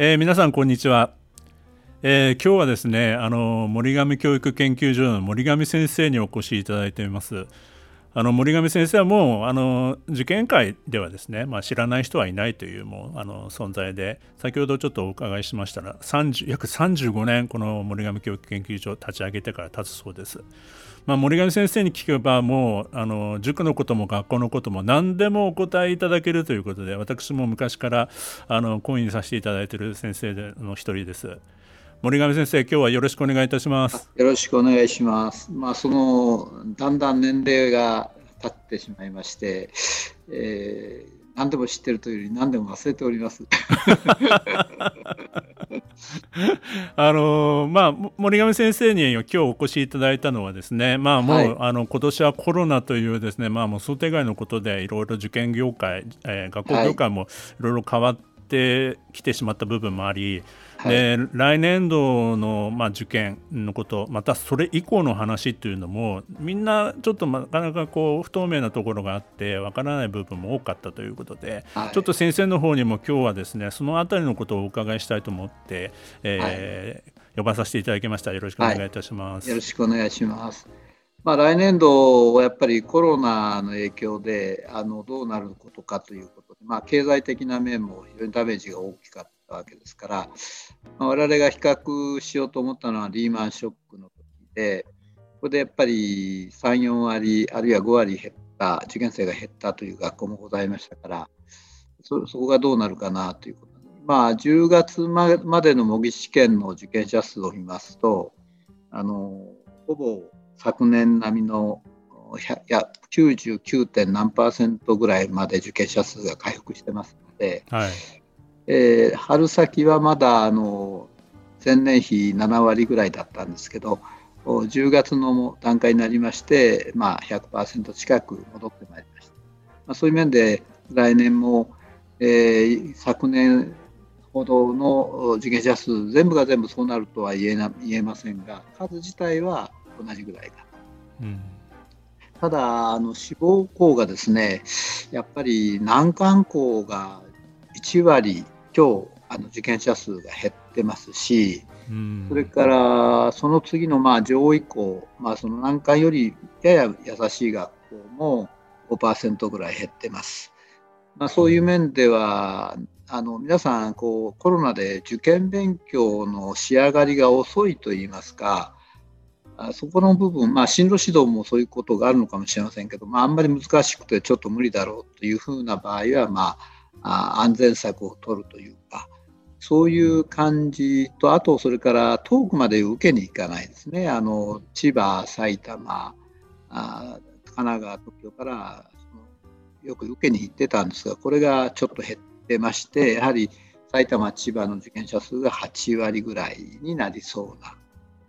皆さんこんにちは。今日はですね、森上教育研究所の森上先生にお越しいただいています。森上先生はもう受験界ではですね、知らない人はいないという、もう存在で、先ほどちょっとお伺いしましたら約35年この森上教育研究所を立ち上げてから経つそうです。森上先生に聞けばもう塾のことも学校のことも何でもお答えいただけるということで、私も昔から懇意させていただいている先生の一人です。森上先生、今日はよろしくお願いいたします。よろしくお願いします、だんだん年齢が経ってしまいまして、何でも知ってるというより何でも忘れております森上先生に今日お越しいただいたのはですね、今年はコロナというですね、もう想定外のことでいろいろ受験業界、学校業界もいろいろ変わってきてしまった部分もあり、で来年度の、受験のこと、またそれ以降の話というのもみんなちょっとなかなかこう不透明なところがあってわからない部分も多かったということで、ちょっと先生の方にも今日はですね、そのあたりのことをお伺いしたいと思って、呼ばさせていただきました。よろしくお願いいたします。よろしくお願いします。来年度はやっぱりコロナの影響でどうなることかということで、経済的な面も非常にダメージが大きかったわけですから、我々が比較しようと思ったのはリーマンショックの時で、ここでやっぱり 3,4 割あるいは5割減った、受験生が減ったという学校もございましたから、そこがどうなるかなということで、10月までの模擬試験の受験者数を見ますと、ほぼ昨年並みの99.何%ぐらいまで受験者数が回復してますので、春先はまだ前年比7割ぐらいだったんですけど、10月の段階になりまして、100% 近く戻ってまいりました。そういう面で来年も、昨年ほどの受験者数全部が全部そうなるとは言えませんが、数自体は同じぐらいだ、ただ志望校がですね、やっぱり難関校が1割強受験者数が減ってますし、それからその次の上位校、その難関よりやや優しい学校も 5% ぐらい減ってます、そういう面では皆さんコロナで受験勉強の仕上がりが遅いといいますか、そこの部分、進路指導もそういうことがあるのかもしれませんけど、あんまり難しくてちょっと無理だろうというふうな場合は安全策を取るというか、そういう感じと、あとそれから遠くまで受けに行かないですね。千葉、埼玉、神奈川、東京からよく受けに行ってたんですが、これがちょっと減ってまして、やはり埼玉、千葉の受験者数が8割ぐらいになりそうな、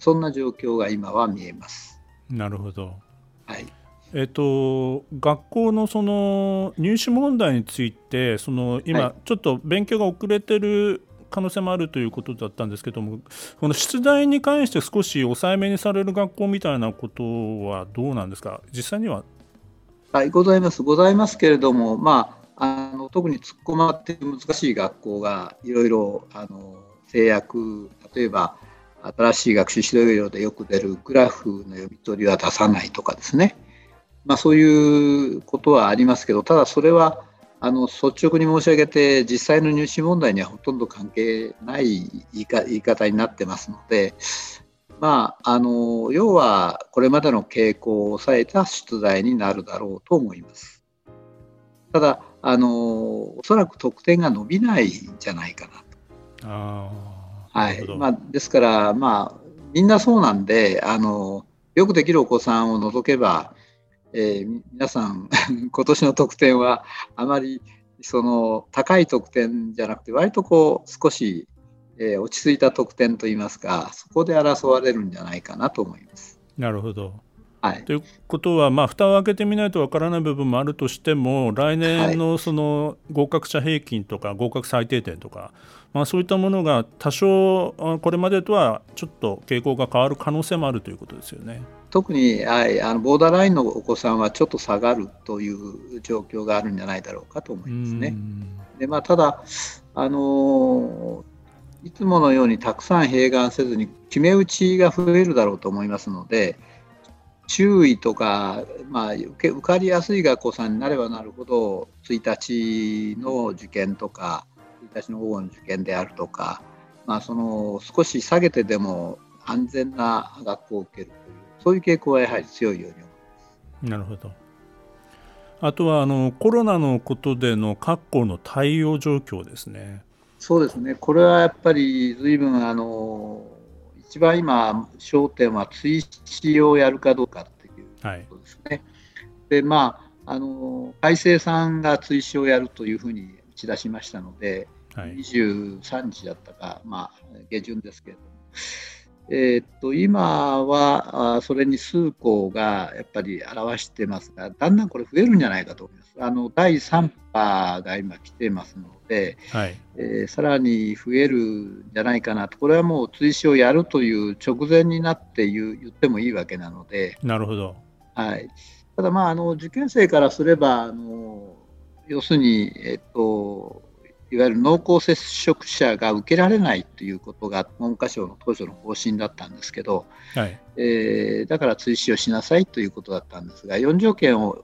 そんな状況が今は見えます。なるほど。学校のその入試問題について、今ちょっと勉強が遅れてる可能性もあるということだったんですけども、この出題に関して少し抑えめにされる学校みたいなことはどうなんですか、実際には。ございますけれども、特に突っ込まって難しい学校がいろいろ制約、例えば新しい学習指導要領でよく出るグラフの読み取りは出さないとかですね、そういうことはありますけど、ただそれは率直に申し上げて実際の入試問題にはほとんど関係ない言い方になってますので、要はこれまでの傾向を抑えた出題になるだろうと思います。ただおそらく得点が伸びないんじゃないかなと。ですから、みんなそうなんで、よくできるお子さんを除けば、皆さん今年の得点はあまりその高い得点じゃなくて割とこう少し、落ち着いた得点といいますか、そこで争われるんじゃないかなと思います。なるほど、はい、ということは、まあ、蓋を開けてみないとわからない部分もあるとしても、来年のその合格者平均とか合格最低点とか、まあ、そういったものが多少これまでとはちょっと傾向が変わる可能性もあるということですよね。特に、はい、ボーダーラインのお子さんはちょっと下がるという状況があるんじゃないだろうかと思いますね。で、まあ、ただいつものようにたくさん併願せずに決め打ちが増えるだろうと思いますので、注意とか、まあ、受かりやすい学校さんになればなるほど1日の受験とか1日の午後の受験であるとか、まあ、その少し下げてでも安全な学校を受けるという、そういう傾向はやはり強いように思います。なるほど。あとはコロナのことでの各校の対応状況ですね。そうですね、これはやっぱり随分一番今焦点は追試をやるかどうかということですね、はい。で、まあ、改正さんが追試をやるというふうに打ち出しましたので、はい、23日だったか、まあ、下旬ですけれども、今はそれに数校がやっぱり表してますが、だんだんこれ増えるんじゃないかと思います。第3波が今来てますので、はい、さらに増えるんじゃないかなと。これはもう追試をやるという直前になって言ってもいいわけなので。なるほど、はい、ただ、まあ、受験生からすれば要するに、いわゆる濃厚接触者が受けられないということが文科省の当初の方針だったんですけど、はい、だから追試をしなさいということだったんですが、4要件を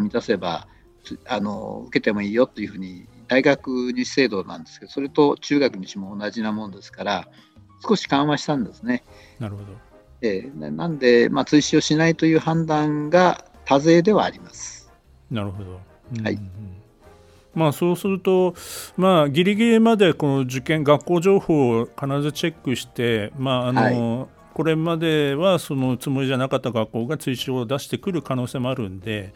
満たせば受けてもいいよというふうに、大学入試制度なんですけど、それと中学入試も同じなもんですから少し緩和したんですね。なるほど、なんで、まあ、追試をしないという判断が多勢ではあります。なるほど、うん、はい、まあ、そうすると、まあ、ギリギリまでこの受験学校情報を必ずチェックして、まあはい、これまではそのつもりじゃなかった学校が追試を出してくる可能性もあるんで、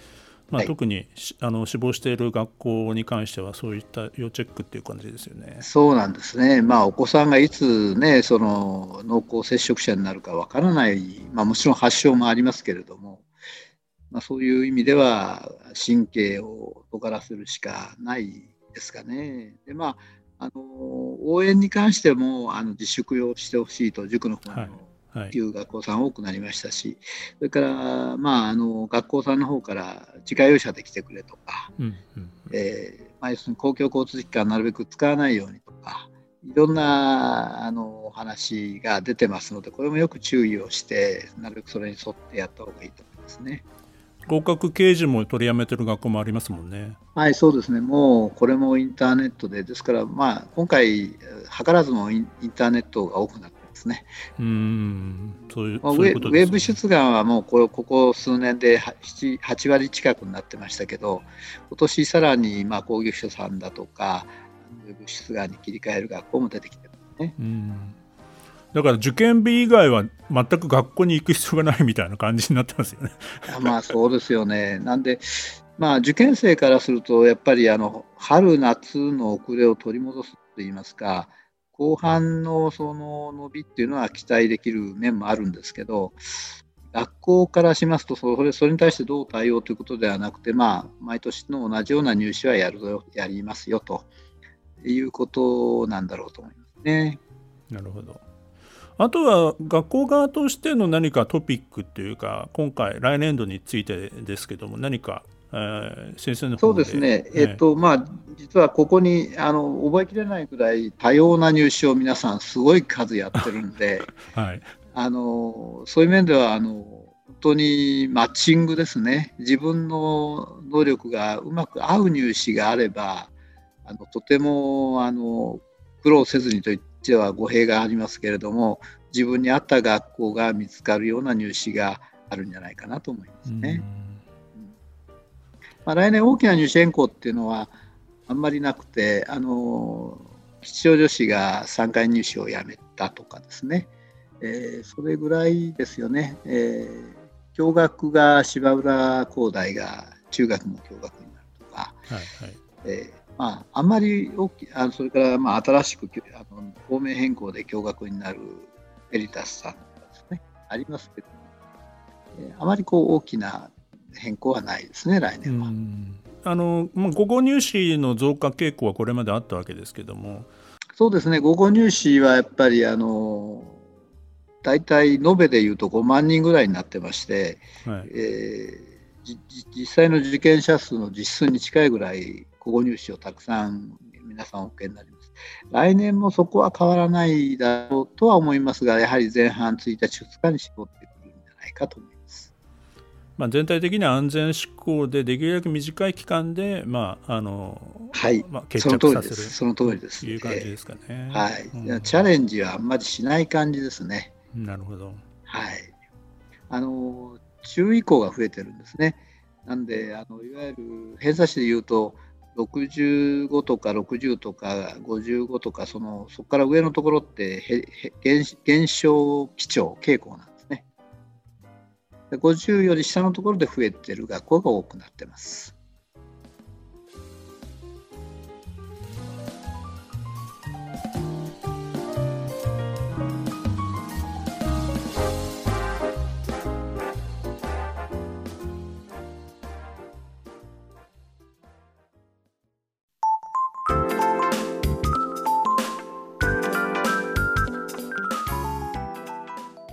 まあはい、特に志望している学校に関してはそういった要チェックっていう感じですよね。そうなんですね、まあ、お子さんがいつ、ね、その濃厚接触者になるかわからない、まあ、もちろん発症もありますけれども、まあ、そういう意味では神経を尖らせるしかないですかね。で、まあ、応援に関しても自粛をしてほしいと塾の方のいう学校さん多くなりましたし、はいはい、それから、まあ、学校さんの方から自家用車で来てくれとか、うんうん、まあ、要するに公共交通機関なるべく使わないようにとか、いろんなお話が出てますので、これもよく注意をしてなるべくそれに沿ってやった方がいいと思いますね。合格掲示も取りやめてる学校もありますもんね。はい、そうですね、もうこれもインターネットでですから、まあ、今回図らずもインターネットが多くなってますね。ウェブ出願はもうここ数年で8割近くになってましたけど、今年さらにまあ工業者さんだとかウェブ出願に切り替える学校も出てきてますね。うん、だから受験日以外は全く学校に行く必要がないみたいな感じになってますよね。まあ、そうですよね。なんで、まあ、受験生からするとやっぱり春夏の遅れを取り戻すといいますか、後半のその伸びっていうのは期待できる面もあるんですけど、学校からしますとそれに対してどう対応ということではなくて、まあ、毎年の同じような入試はやりますよということなんだろうと思いますね。なるほど。あとは学校側としての何かトピックというか、今回来年度についてですけども、何か、先生の方で。そうですね、まあ、実はここに覚えきれないくらい多様な入試を皆さんすごい数やってるんで、はい、そういう面では本当にマッチングですね。自分の能力がうまく合う入試があればとても苦労せずにといってでは語弊がありますけれども、自分に合った学校が見つかるような入試があるんじゃないかなと思いますね。まあ、来年大きな入試変更っていうのはあんまりなくて、吉祥女子が3回入試をやめたとかですね、それぐらいですよね。共学が芝浦工大が中学も共学になるとか、はいはい、まあ、あんまり大きい、それからまあ新しく方面変更で共学になるエリタスさんとかですね、ありますけど、あまりこう大きな変更はないですね、来年は。午後入試の増加傾向はこれまであったわけですけども。そうですね、午後入試はやっぱり大体延べでいうと5万人ぐらいになってまして、はい、実際の受験者数の実数に近いぐらい午後入試をたくさん皆さんお受けになります。来年もそこは変わらないだろうとは思いますが、やはり前半1日2日に絞ってくるんじゃないかと思います。まあ、全体的に安全志向でできるだけ短い期間で、はい、決着させる、その通りですという感じですかね。はい、チャレンジはあんまりしない感じですね。なるほど。はい、注意項が増えてるんですね。なんでいわゆる偏差値でいうと65とか60とか55とかそこから上のところって減少基調傾向なんですね。で50より下のところで増えてる学校が多くなってます。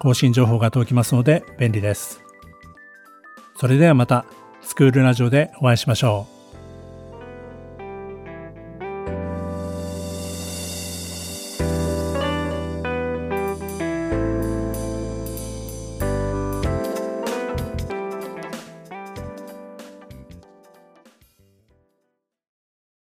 更新情報が届きますので便利です。それではまたスクールラジオでお会いしましょう。